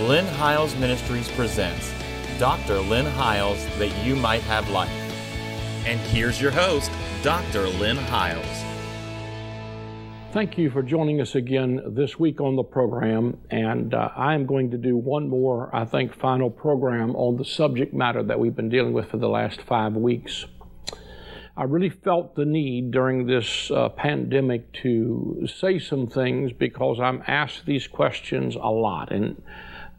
Lynn Hiles Ministries presents Dr. Lynn Hiles, That You Might Have Life. And here's your host, Dr. Lynn Hiles. Thank you for joining us again this week on the program, and I'm going to do one more, I think, final program on the subject matter that we've been dealing with for the last 5 weeks. I really felt the need during this pandemic to say some things because I'm asked these questions a lot, and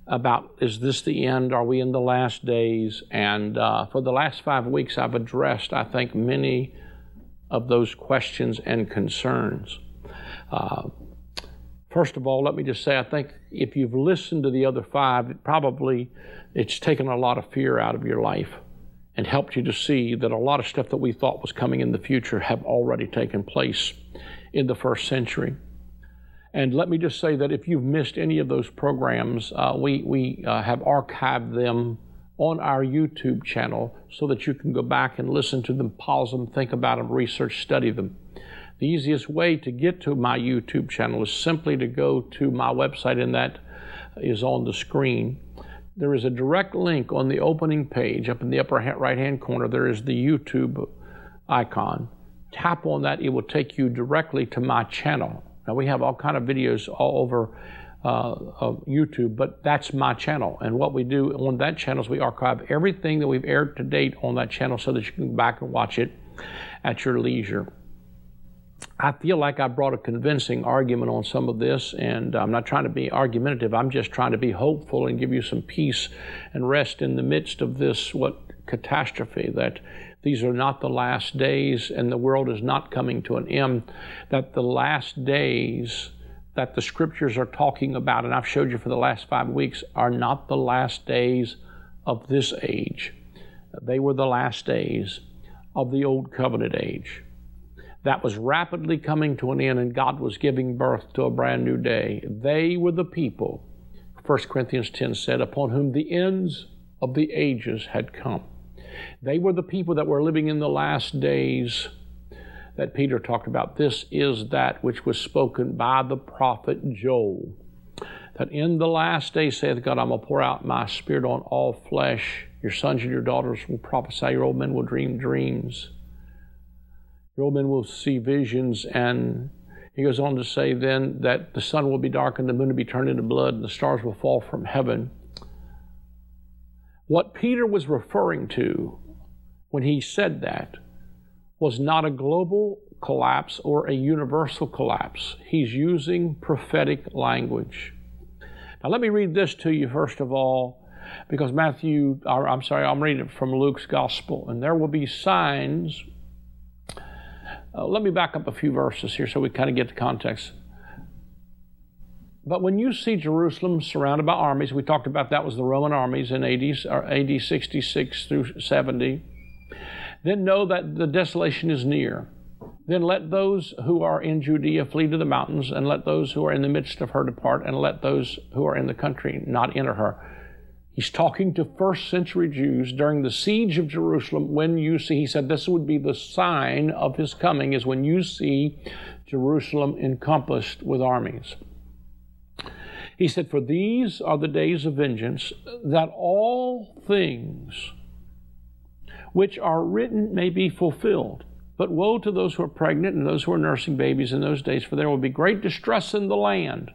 about, is this the end? Are we in the last days? And for the last 5 weeks, I've addressed, I think, many of those questions and concerns. First of all, let me just say, I think if you've listened to the other five, it's taken a lot of fear out of your life and helped you to see that a lot of stuff that we thought was coming in the future have already taken place in the first century. And let me just say that if you've missed any of those programs, we have archived them on our YouTube channel so that you can go back and listen to them, pause them, think about them, research, study them. The easiest way to get to my YouTube channel is simply to go to my website, and that is on the screen. There is a direct link on the opening page up in the upper right-hand corner. There is the YouTube icon. Tap on that. It will take you directly to my channel. Now, we have all kinds of videos all over YouTube, but that's my channel. And what we do on that channel is we archive everything that we've aired to date on that channel so that you can go back and watch it at your leisure. I feel like I brought a convincing argument on some of this, and I'm not trying to be argumentative. I'm just trying to be hopeful and give you some peace and rest in the midst of this, what, catastrophe, that these are not the last days and the world is not coming to an end, that the last days that the scriptures are talking about, and I've showed you for the last 5 weeks, are not the last days of this age. They were the last days of the old covenant age. That was rapidly coming to an end, and God was giving birth to a brand new day. They were the people, 1 Corinthians 10 said, upon whom the ends of the ages had come. They were the people that were living in the last days that Peter talked about. This is that which was spoken by the prophet Joel, that in the last days, saith God, I'm going to pour out my spirit on all flesh. Your sons and your daughters will prophesy. Your old men will dream dreams. Your old men will see visions. And he goes on to say then that the sun will be darkened, the moon will be turned into blood, and the stars will fall from heaven. What Peter was referring to when he said that was not a global collapse or a universal collapse. He's using prophetic language. Now let me read this to you first of all, because I'm reading it from Luke's gospel, and there will be signs. Let me back up a few verses here so we kind of get the context. But when you see Jerusalem surrounded by armies, we talked about that was the Roman armies in AD 66 through 70, then know that the desolation is near. Then let those who are in Judea flee to the mountains, and let those who are in the midst of her depart, and let those who are in the country not enter her. He's talking to first century Jews during the siege of Jerusalem. When you see, he said, this would be the sign of his coming, is when you see Jerusalem encompassed with armies. He said, for these are the days of vengeance, that all things which are written may be fulfilled. But woe to those who are pregnant and those who are nursing babies in those days, for there will be great distress in the land,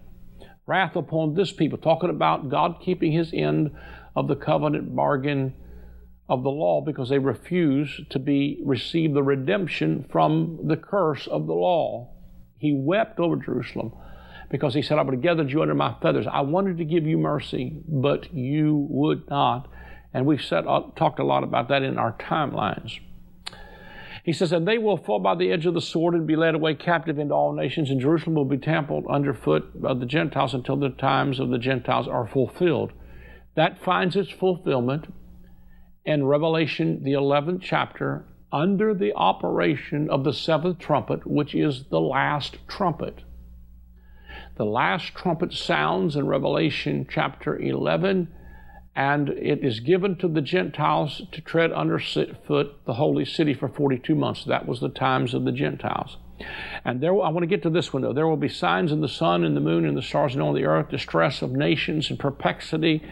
wrath upon this people. Talking about God keeping his end of the covenant bargain of the law, because they refuse to receive the redemption from the curse of the law. He wept over Jerusalem, because he said, I would have gathered you under my feathers. I wanted to give you mercy, but you would not. And we've talked a lot about that in our timelines. He says, and they will fall by the edge of the sword and be led away captive into all nations, and Jerusalem will be trampled underfoot of the Gentiles until the times of the Gentiles are fulfilled. That finds its fulfillment in Revelation, the 11th chapter, under the operation of the seventh trumpet, which is the last trumpet. The last trumpet sounds in Revelation chapter 11, and it is given to the Gentiles to tread underfoot the holy city for 42 months. That was the times of the Gentiles. And there, I want to get to this one, though. There will be signs in the sun and the moon and the stars and all the earth, distress of nations and perplexity,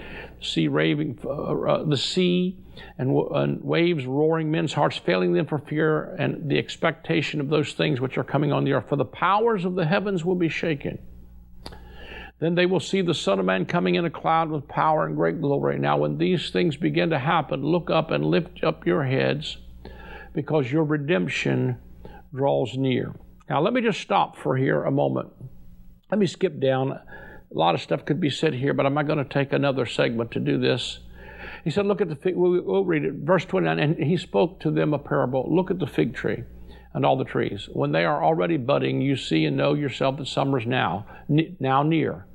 sea raving, the sea and waves roaring, men's hearts failing them for fear and the expectation of those things which are coming on the earth. For the powers of the heavens will be shaken. Then they will see the Son of Man coming in a cloud with power and great glory. Now, when these things begin to happen, look up and lift up your heads, because your redemption draws near. Now, let me just stop for here a moment. Let me skip down. A lot of stuff could be said here, but I'm not going to take another segment to do this. He said, look at the fig, we'll read it, verse 29, and he spoke to them a parable. Look at the fig tree and all the trees. When they are already budding, you see and know yourself that summer is now near.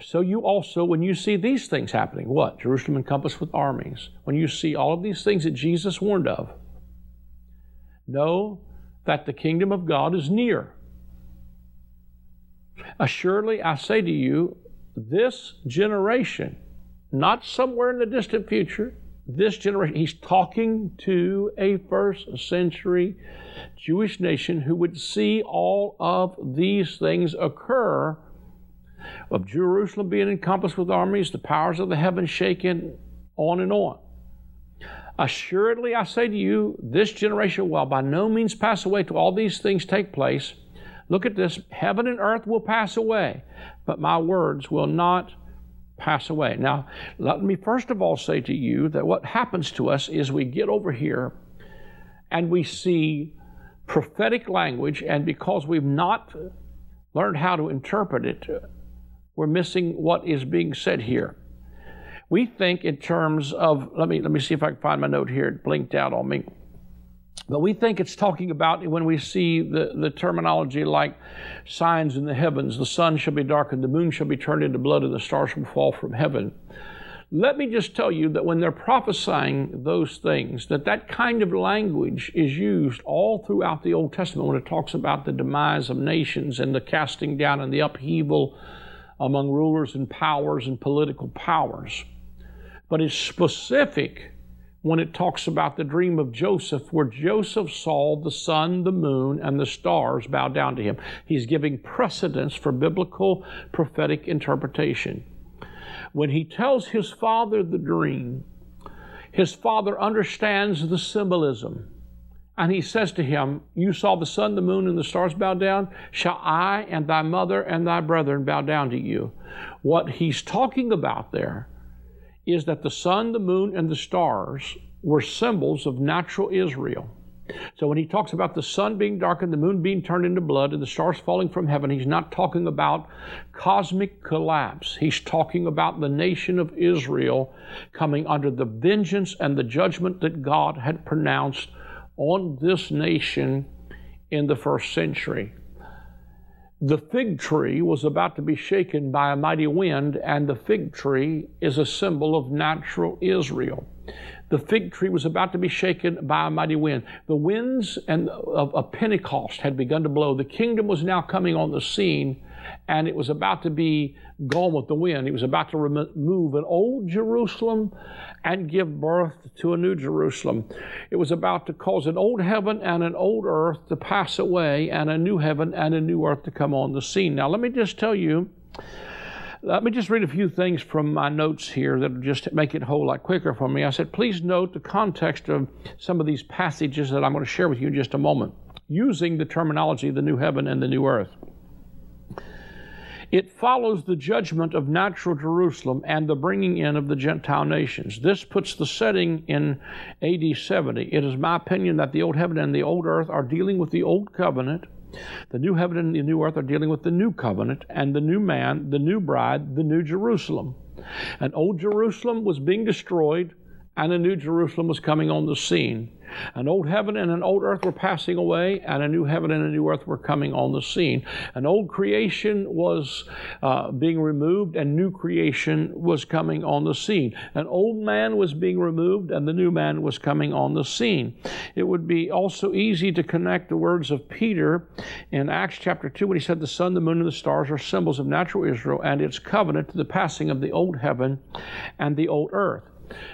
So you also, when you see these things happening, what? Jerusalem encompassed with armies. When you see all of these things that Jesus warned of, know that the kingdom of God is near. Assuredly, I say to you, this generation, not somewhere in the distant future, this generation, he's talking to a first century Jewish nation who would see all of these things occur, of Jerusalem being encompassed with armies, the powers of the heavens shaken, on and on. Assuredly, I say to you, this generation will by no means pass away till all these things take place. Look at this. Heaven and earth will pass away, but my words will not pass away. Now, let me first of all say to you that what happens to us is we get over here and we see prophetic language, and because we've not learned how to interpret it, we're missing what is being said here. We think in terms of, let me see if I can find my note here. It blinked out on me. But we think it's talking about when we see the terminology like signs in the heavens, the sun shall be darkened, the moon shall be turned into blood, and the stars will fall from heaven. Let me just tell you that when they're prophesying those things, that kind of language is used all throughout the Old Testament when it talks about the demise of nations and the casting down and the upheaval among rulers and powers and political powers. But it's specific when it talks about the dream of Joseph, where Joseph saw the sun, the moon, and the stars bow down to him. He's giving precedence for biblical prophetic interpretation. When he tells his father the dream, his father understands the symbolism. And he says to him, you saw the sun, the moon, and the stars bow down. Shall I and thy mother and thy brethren bow down to you? What he's talking about there is that the sun, the moon, and the stars were symbols of natural Israel. So when he talks about the sun being darkened, the moon being turned into blood, and the stars falling from heaven, he's not talking about cosmic collapse. He's talking about the nation of Israel coming under the vengeance and the judgment that God had pronounced on this nation in the first century. The fig tree was about to be shaken by a mighty wind, and the fig tree is a symbol of natural Israel. The fig tree was about to be shaken by a mighty wind. The winds of Pentecost had begun to blow. The kingdom was now coming on the scene, and it was about to be gone with the wind. It was about to remove an old Jerusalem and give birth to a new Jerusalem. It was about to cause an old heaven and an old earth to pass away and a new heaven and a new earth to come on the scene. Now, let me just tell you, let me just read a few things from my notes here that will just make it a whole lot quicker for me. I said, please note the context of some of these passages that I'm going to share with you in just a moment, using the terminology of the new heaven and the new earth. It follows the judgment of natural Jerusalem and the bringing in of the Gentile nations. This puts the setting in AD 70. It is my opinion that the old heaven and the old earth are dealing with the old covenant. The new heaven and the new earth are dealing with the new covenant and the new man, the new bride, the new Jerusalem. An old Jerusalem was being destroyed, and a new Jerusalem was coming on the scene. An old heaven and an old earth were passing away, and a new heaven and a new earth were coming on the scene. An old creation was being removed, and new creation was coming on the scene. An old man was being removed, and the new man was coming on the scene. It would be also easy to connect the words of Peter in Acts chapter 2 when he said the sun, the moon, and the stars are symbols of natural Israel and its covenant to the passing of the old heaven and the old earth.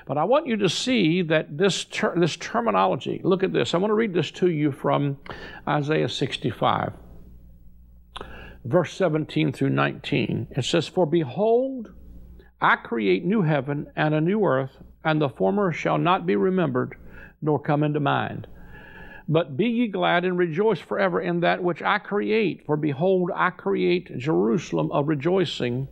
But I want you to see that this terminology, look at this. I want to read this to you from Isaiah 65. verse 17 through 19. It says, "For behold, I create new heaven and a new earth, and the former shall not be remembered, nor come into mind. But be ye glad and rejoice forever in that which I create. For behold, I create Jerusalem a rejoicing,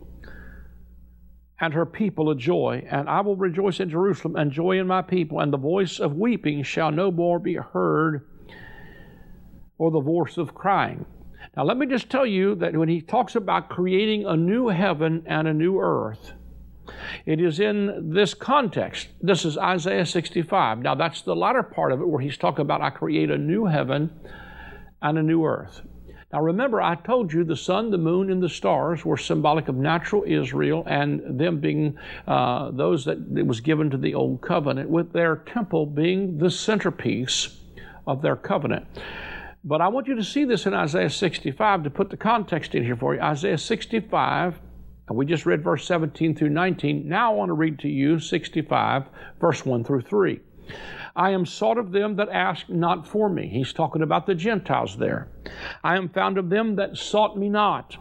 and her people a joy. And I will rejoice in Jerusalem and joy in my people. And the voice of weeping shall no more be heard, or the voice of crying." Now let me just tell you that when he talks about creating a new heaven and a new earth, it is in this context. This is Isaiah 65. Now that's the latter part of it where he's talking about I create a new heaven and a new earth. Now remember, I told you the sun, the moon, and the stars were symbolic of natural Israel and them being those that it was given to the Old Covenant, with their temple being the centerpiece of their covenant. But I want you to see this in Isaiah 65 to put the context in here for you. Isaiah 65, and we just read verse 17 through 19. Now I want to read to you 65, verse 1 through 3. "I am sought of them that ask not for me." He's talking about the Gentiles there. "I am found of them that sought me not.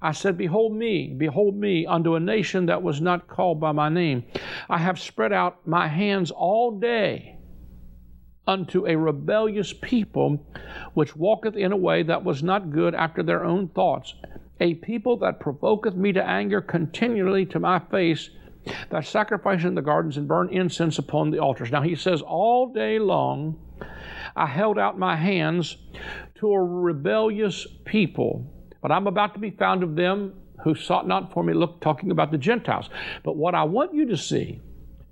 I said, behold me, unto a nation that was not called by my name. I have spread out my hands all day unto a rebellious people, which walketh in a way that was not good after their own thoughts, a people that provoketh me to anger continually to my face, that sacrifice in the gardens and burn incense upon the altars." Now he says, all day long I held out my hands to a rebellious people, but I'm about to be found of them who sought not for me. Look, talking about the Gentiles. But what I want you to see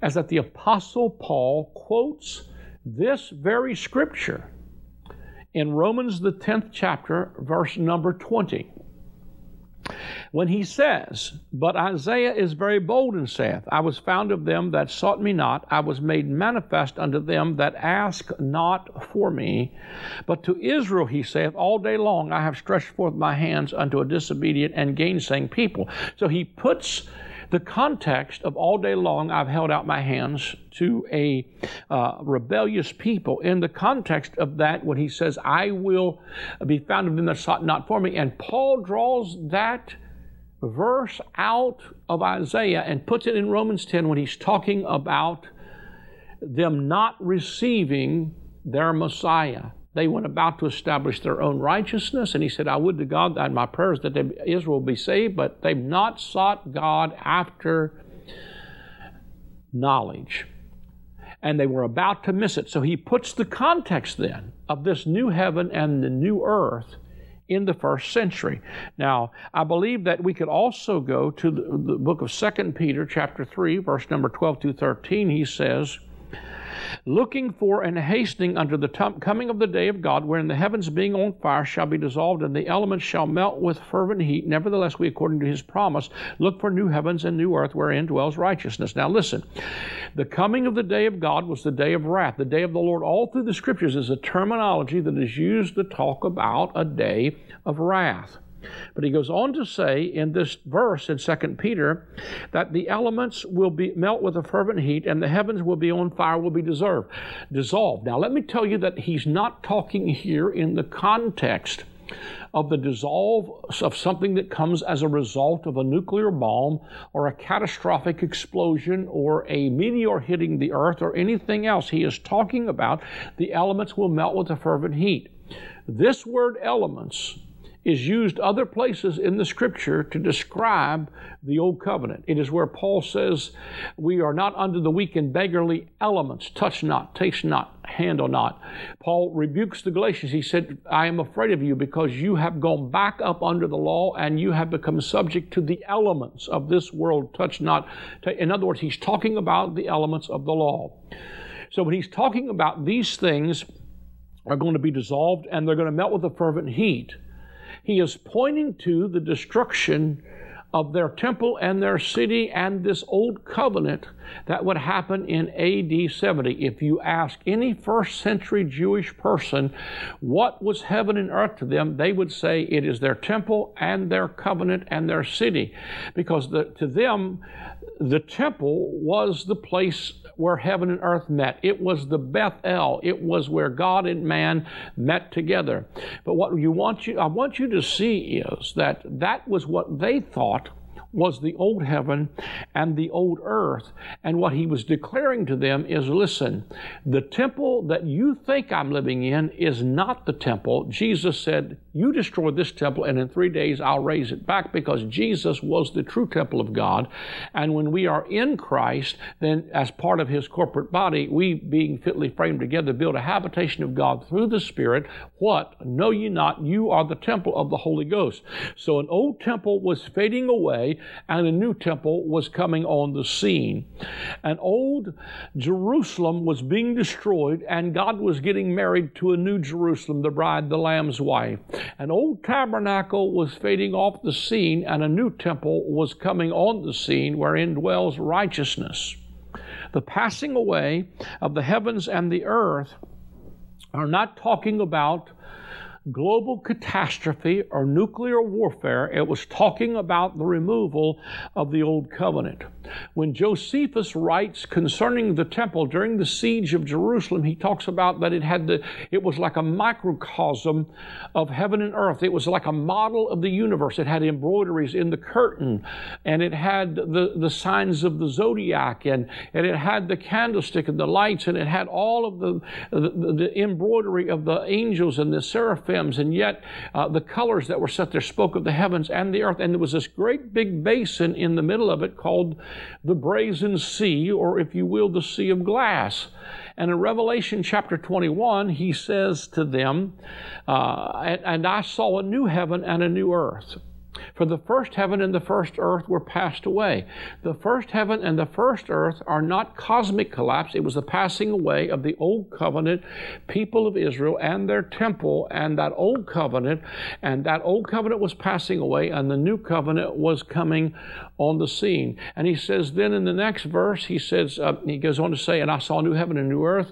is that the Apostle Paul quotes this very scripture in Romans, the 10th chapter, verse number 20. When he says, "But Isaiah is very bold and saith, I was found of them that sought me not. I was made manifest unto them that ask not for me. But to Israel he saith, all day long I have stretched forth my hands unto a disobedient and gainsaying people." So he puts the context of all day long I've held out my hands to a rebellious people in the context of that when he says, I will be found of them that sought not for me. And Paul draws that verse out of Isaiah and puts it in Romans 10 when he's talking about them not receiving their Messiah. They went about to establish their own righteousness. And he said, I would to God that my prayers that Israel be saved, but they've not sought God after knowledge. And they were about to miss it. So he puts the context then of this new heaven and the new earth in the first century. Now, I believe that we could also go to the book of 2 Peter chapter 3, verse number 12 to 13. He says, "Looking for and hastening unto the coming of the day of God, wherein the heavens being on fire shall be dissolved, and the elements shall melt with fervent heat. Nevertheless, we, according to his promise, look for new heavens and new earth, wherein dwells righteousness." Now listen, the coming of the day of God was the day of wrath. The day of the Lord, all through the scriptures, is a terminology that is used to talk about a day of wrath. But he goes on to say in this verse in 2 Peter that the elements will be melt with a fervent heat and the heavens will be on fire, will be dissolved. Now let me tell you that he's not talking here in the context of the dissolve of something that comes as a result of a nuclear bomb or a catastrophic explosion or a meteor hitting the earth or anything else. He is talking about the elements will melt with a fervent heat. This word elements is used other places in the scripture to describe the Old Covenant. It is where Paul says, we are not under the weak and beggarly elements, touch not, taste not, handle not. Paul rebukes the Galatians. He said, I am afraid of you because you have gone back up under the law and you have become subject to the elements of this world, touch not. In other words, he's talking about the elements of the law. So when he's talking about these things are going to be dissolved and they're going to melt with a fervent heat, he is pointing to the destruction of their temple and their city and this old covenant That would happen in AD 70. If you ask any first century Jewish person what was heaven and earth to them, they would say it is their temple and their covenant and their city. Because to them, the temple was the place where heaven and earth met. It was the Bethel. It was where God and man met together. But what I want you to see is that that was what they thought was the old heaven and the old earth. And what he was declaring to them is, listen, the temple that you think I'm living in is not the temple. Jesus said, you destroy this temple and in 3 days I'll raise it back, because Jesus was the true temple of God. And when we are in Christ, then as part of his corporate body, we being fitly framed together, build a habitation of God through the Spirit. What? Know ye not, you are the temple of the Holy Ghost. So an old temple was fading away, and a new temple was coming on the scene. An old Jerusalem was being destroyed, and God was getting married to a new Jerusalem, the bride, the Lamb's wife. An old tabernacle was fading off the scene, and a new temple was coming on the scene wherein dwells righteousness. The passing away of the heavens and the earth are not talking about global catastrophe or nuclear warfare. It was talking about the removal of the old covenant. When Josephus writes concerning the temple during the siege of Jerusalem, he talks about that it was like a microcosm of heaven and earth. It was like a model of the universe. It had embroideries in the curtain, and it had the signs of the zodiac, and it had the candlestick and the lights, and it had all of the embroidery of the angels and the seraphim. And yet the colors that were set there spoke of the heavens and the earth. And there was this great big basin in the middle of it called the Brazen Sea, or if you will, the Sea of Glass. And in Revelation chapter 21, he says to them, and I saw a new heaven and a new earth. For the first heaven and the first earth were passed away. The first heaven and the first earth are not cosmic collapse. It was the passing away of the old covenant people of Israel and their temple and that old covenant. And that old covenant was passing away, and the new covenant was coming on the scene. And he says then in the next verse, he goes on to say, and I saw a new heaven and a new earth,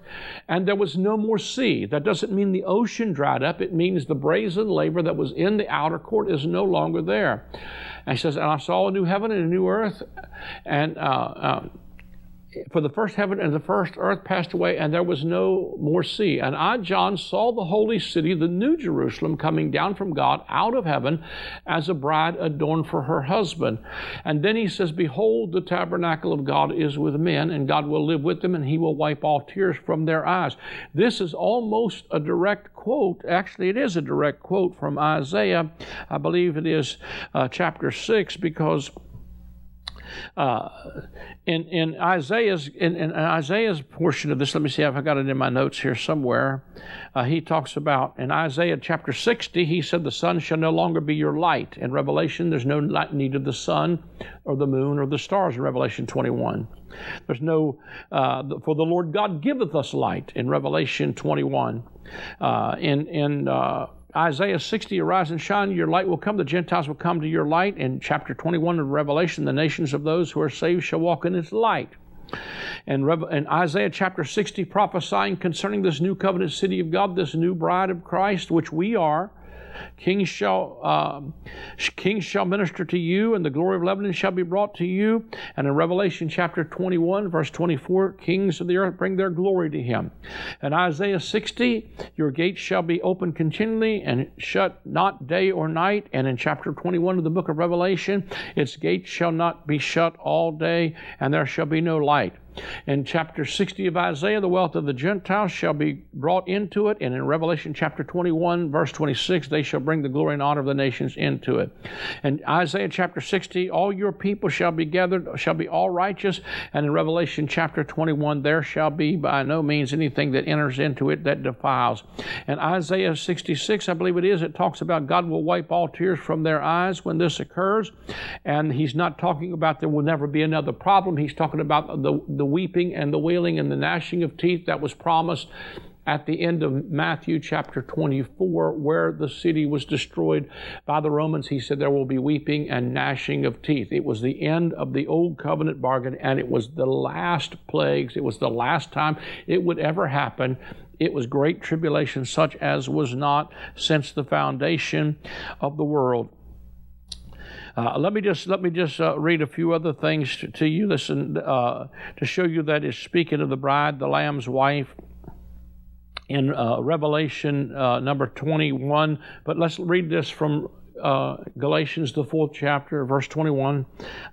and there was no more sea. That doesn't mean the ocean dried up. It means the brazen laver that was in the outer court is no longer there. And he says, and I saw a new heaven and a new earth, and for the first heaven and the first earth passed away, and there was no more sea. And I, John, saw the holy city, the new Jerusalem, coming down from God out of heaven as a bride adorned for her husband. And then he says, behold, the tabernacle of God is with men, and God will live with them, and he will wipe all tears from their eyes. This is almost a direct quote. Actually, it is a direct quote from Isaiah. I believe it is chapter 6, because in Isaiah's portion of this, let me see if I got it in my notes here somewhere. He talks about, in Isaiah chapter 60, he said, the sun shall no longer be your light. In Revelation, there's no need of the sun or the moon or the stars in Revelation 21. There's no, for the Lord God giveth us light in Revelation 21. Isaiah 60, arise and shine, your light will come, the Gentiles will come to your light. In chapter 21 of Revelation, the nations of those who are saved shall walk in its light. In Isaiah chapter 60, prophesying concerning this new covenant city of God, this new bride of Christ, which we are, Kings shall minister to you, and the glory of Lebanon shall be brought to you. And in Revelation chapter 21, verse 24, kings of the earth bring their glory to him. And Isaiah 60, your gates shall be open continually and shut not day or night. And in chapter 21 of the book of Revelation, its gates shall not be shut all day, and there shall be no light. In chapter 60 of Isaiah, the wealth of the Gentiles shall be brought into it. And in Revelation chapter 21, verse 26, they shall bring the glory and honor of the nations into it. And Isaiah chapter 60, all your people shall be gathered, shall be all righteous. And in Revelation chapter 21, there shall be by no means anything that enters into it that defiles. And Isaiah 66, I believe it is, it talks about God will wipe all tears from their eyes when this occurs. And he's not talking about there will never be another problem. He's talking about the weeping and the wailing and the gnashing of teeth that was promised at the end of Matthew chapter 24, where the city was destroyed by the Romans, he said, there will be weeping and gnashing of teeth. It was the end of the old covenant bargain, and it was the last plagues. It was the last time it would ever happen. It was great tribulation, such as was not since the foundation of the world. Let me just read a few other things to you. Listen, to show you that it's speaking of the bride, the Lamb's wife, in Revelation number 21. But let's read this from Galatians, the 4th chapter, verse 21.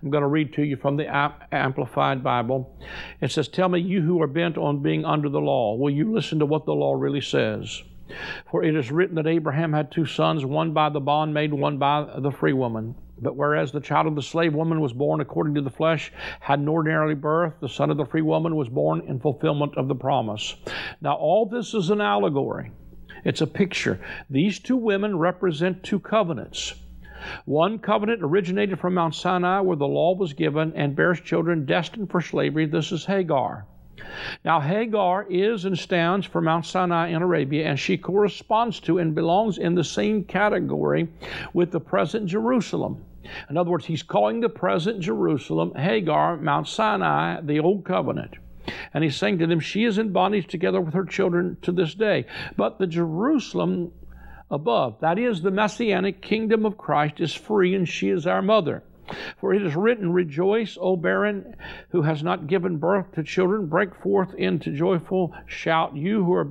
I'm going to read to you from the Amplified Bible. It says, "Tell me, you who are bent on being under the law, will you listen to what the law really says? For it is written that Abraham had two sons, one by the bondmaid, one by the free woman. But whereas the child of the slave woman was born according to the flesh, had an ordinary birth, the son of the free woman was born in fulfillment of the promise." Now all this is an allegory. It's a picture. These two women represent two covenants. One covenant originated from Mount Sinai, where the law was given, and bears children destined for slavery. This is Hagar. Now Hagar is and stands for Mount Sinai in Arabia, and she corresponds to and belongs in the same category with the present Jerusalem. In other words, he's calling the present Jerusalem Hagar, Mount Sinai, the Old Covenant. And he's saying to them, she is in bondage together with her children to this day. But the Jerusalem above, that is the Messianic kingdom of Christ, is free, and she is our mother. For it is written, "Rejoice, O barren, who has not given birth to children. Break forth into joyful shout, you who are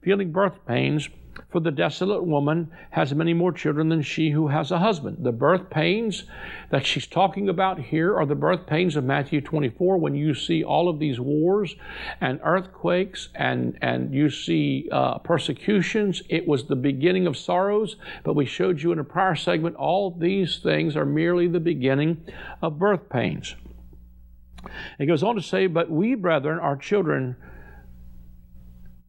feeling birth pains. For the desolate woman has many more children than she who has a husband." The birth pains that she's talking about here are the birth pains of Matthew 24, when you see all of these wars and earthquakes and you see persecutions. It was the beginning of sorrows, but we showed you in a prior segment all these things are merely the beginning of birth pains. It goes on to say, "But we, brethren, are children."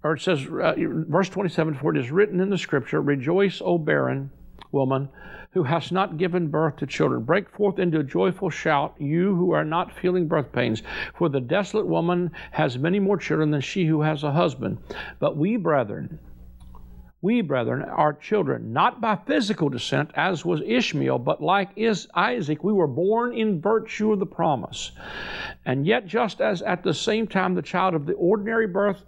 Or it says, verse 27, "For it is written in the Scripture, Rejoice, O barren woman, who hast not given birth to children. Break forth into a joyful shout, you who are not feeling birth pains. For the desolate woman has many more children than she who has a husband. But we, brethren, are children, not by physical descent, as was Ishmael, but like Isaac, we were born in virtue of the promise. And yet, just as at the same time the child of the ordinary birth,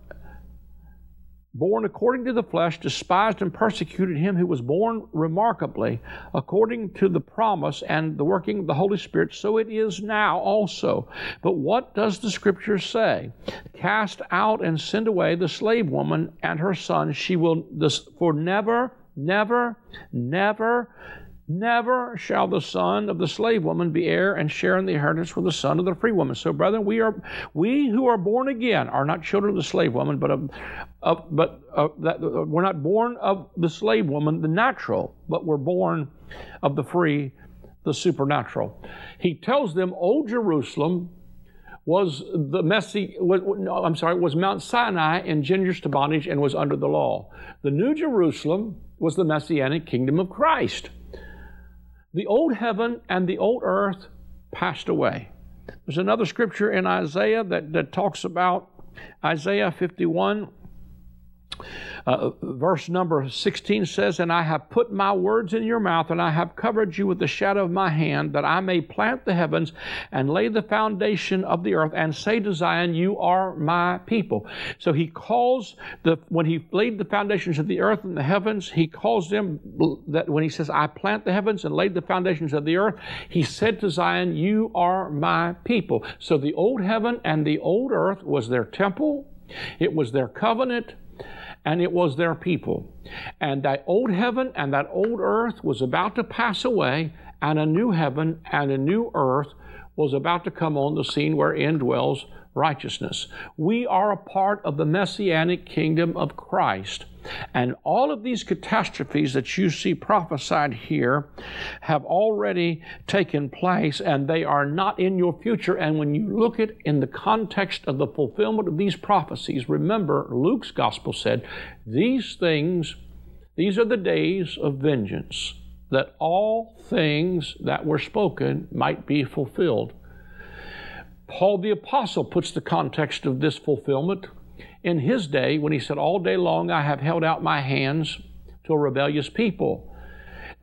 born according to the flesh, despised and persecuted him who was born remarkably according to the promise and the working of the Holy Spirit, so it is now also. But what does the Scripture say? Cast out and send away the slave woman and her son. For never, never, never, never shall the son of the slave woman be heir and share in the inheritance with the son of the free woman." So, brethren, we who are born again are not children of the slave woman, but we're not born of the slave woman, the natural, but we're born of the free, the supernatural. He tells them, "Old Jerusalem was Mount Sinai, engendered to bondage and was under the law. The New Jerusalem was the Messianic kingdom of Christ. The old heaven and the old earth passed away." There's another scripture in Isaiah that talks about Isaiah 51. Verse number 16 says, "And I have put my words in your mouth, and I have covered you with the shadow of my hand, that I may plant the heavens and lay the foundation of the earth, and say to Zion, you are my people." So he calls, when he laid the foundations of the earth and the heavens, he calls them, that when he says, "I plant the heavens and laid the foundations of the earth," he said to Zion, "You are my people." So the old heaven and the old earth was their temple, it was their covenant, and it was their people. And that old heaven and that old earth was about to pass away, and a new heaven and a new earth was about to come on the scene, wherein dwells righteousness. We are a part of the Messianic kingdom of Christ. And all of these catastrophes that you see prophesied here have already taken place, and they are not in your future. And when you look at in the context of the fulfillment of these prophecies, remember Luke's gospel said, these are the days of vengeance, that all things that were spoken might be fulfilled. Paul the Apostle puts the context of this fulfillment in his day when he said, all day long I have held out my hands to a rebellious people.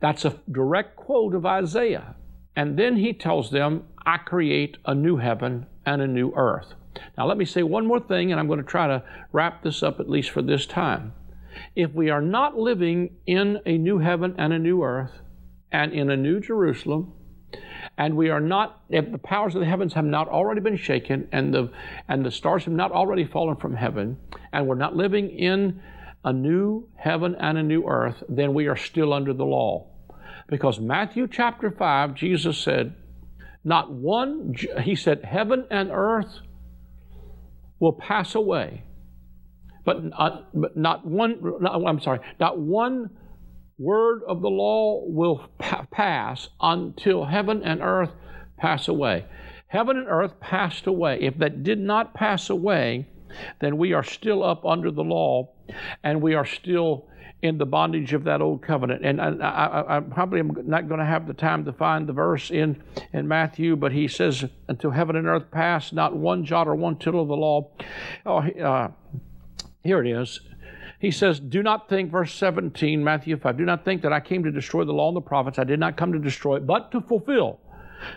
That's a direct quote of Isaiah. And then he tells them, I create a new heaven and a new earth. Now let me say one more thing, and I'm going to try to wrap this up at least for this time. If we are not living in a new heaven and a new earth and in a new Jerusalem, and we are not, if the powers of the heavens have not already been shaken and the stars have not already fallen from heaven, and we're not living in a new heaven and a new earth, then we are still under the law. Because Matthew chapter 5, Jesus said, not one, he said, heaven and earth will pass away, but not one word of the law will pass until heaven and earth pass away. Heaven and earth passed away. If that did not pass away, then we are still up under the law, and we are still in the bondage of that old covenant. And I probably am not going to have the time to find the verse in Matthew, but he says, until heaven and earth pass, not one jot or one tittle of the law. Here it is. He says, do not think, verse 17, Matthew 5, do not think that I came to destroy the law and the prophets. I did not come to destroy it, but to fulfill.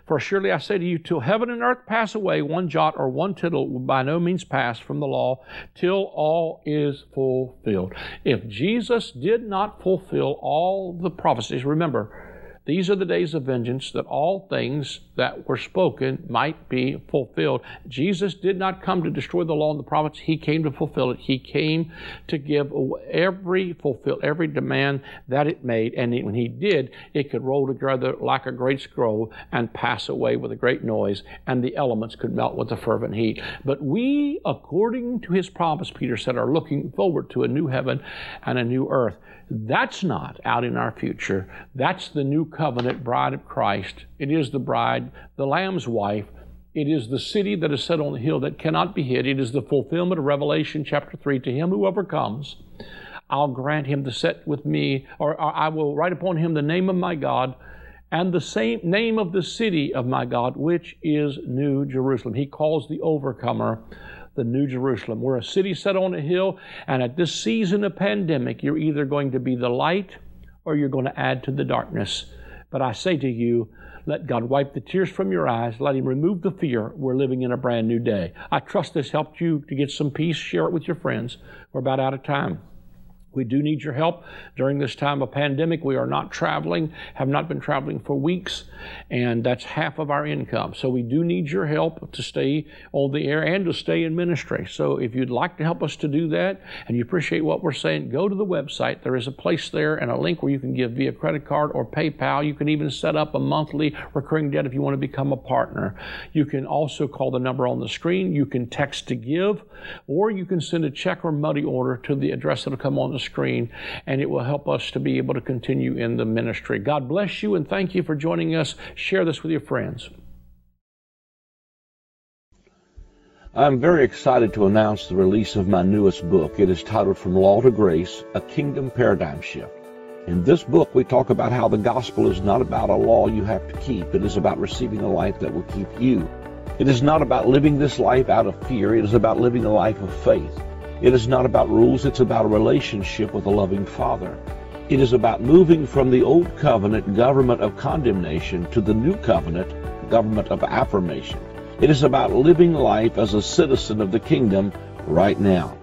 For surely I say to you, till heaven and earth pass away, one jot or one tittle will by no means pass from the law till all is fulfilled. If Jesus did not fulfill all the prophecies, remember, these are the days of vengeance, that all things that were spoken might be fulfilled. Jesus did not come to destroy the law and the prophets. He came to fulfill it. He came to give every fulfill, every demand that it made. And when he did, it could roll together like a great scroll and pass away with a great noise, and the elements could melt with a fervent heat. But we, according to his promise, Peter said, are looking forward to a new heaven and a new earth. That's not out in our future. That's the new covenant bride of Christ. It is the bride, the Lamb's wife. It is the city that is set on the hill that cannot be hid. It is the fulfillment of Revelation chapter 3. To him who overcomes, I'll grant him to sit with me, or I will write upon him the name of my God, and the same name of the city of my God, which is New Jerusalem. He calls the overcomer the New Jerusalem. We're a city set on a hill, and at this season of pandemic, you're either going to be the light or you're going to add to the darkness. But I say to you, let God wipe the tears from your eyes. Let him remove the fear. We're living in a brand new day. I trust this helped you to get some peace. Share it with your friends. We're about out of time. We do need your help during this time of pandemic. We are not traveling, have not been traveling for weeks, and that's half of our income. So we do need your help to stay on the air and to stay in ministry. So if you'd like to help us to do that, and you appreciate what we're saying, go to the website. There is a place there and a link where you can give via credit card or PayPal. You can even set up a monthly recurring debt if you want to become a partner. You can also call the number on the screen. You can text to give, or you can send a check or money order to the address that will come on the screen, and it will help us to be able to continue in the ministry. God bless you, and thank you for joining us. Share this with your friends. I'm very excited to announce the release of my newest book. It is titled From Law to Grace, A Kingdom Paradigm Shift. In this book, we talk about how the gospel is not about a law you have to keep. It is about receiving a life that will keep you. It is not about living this life out of fear. It is about living a life of faith. It is not about rules, it's about a relationship with a loving Father. It is about moving from the old covenant government of condemnation to the new covenant government of affirmation. It is about living life as a citizen of the kingdom right now.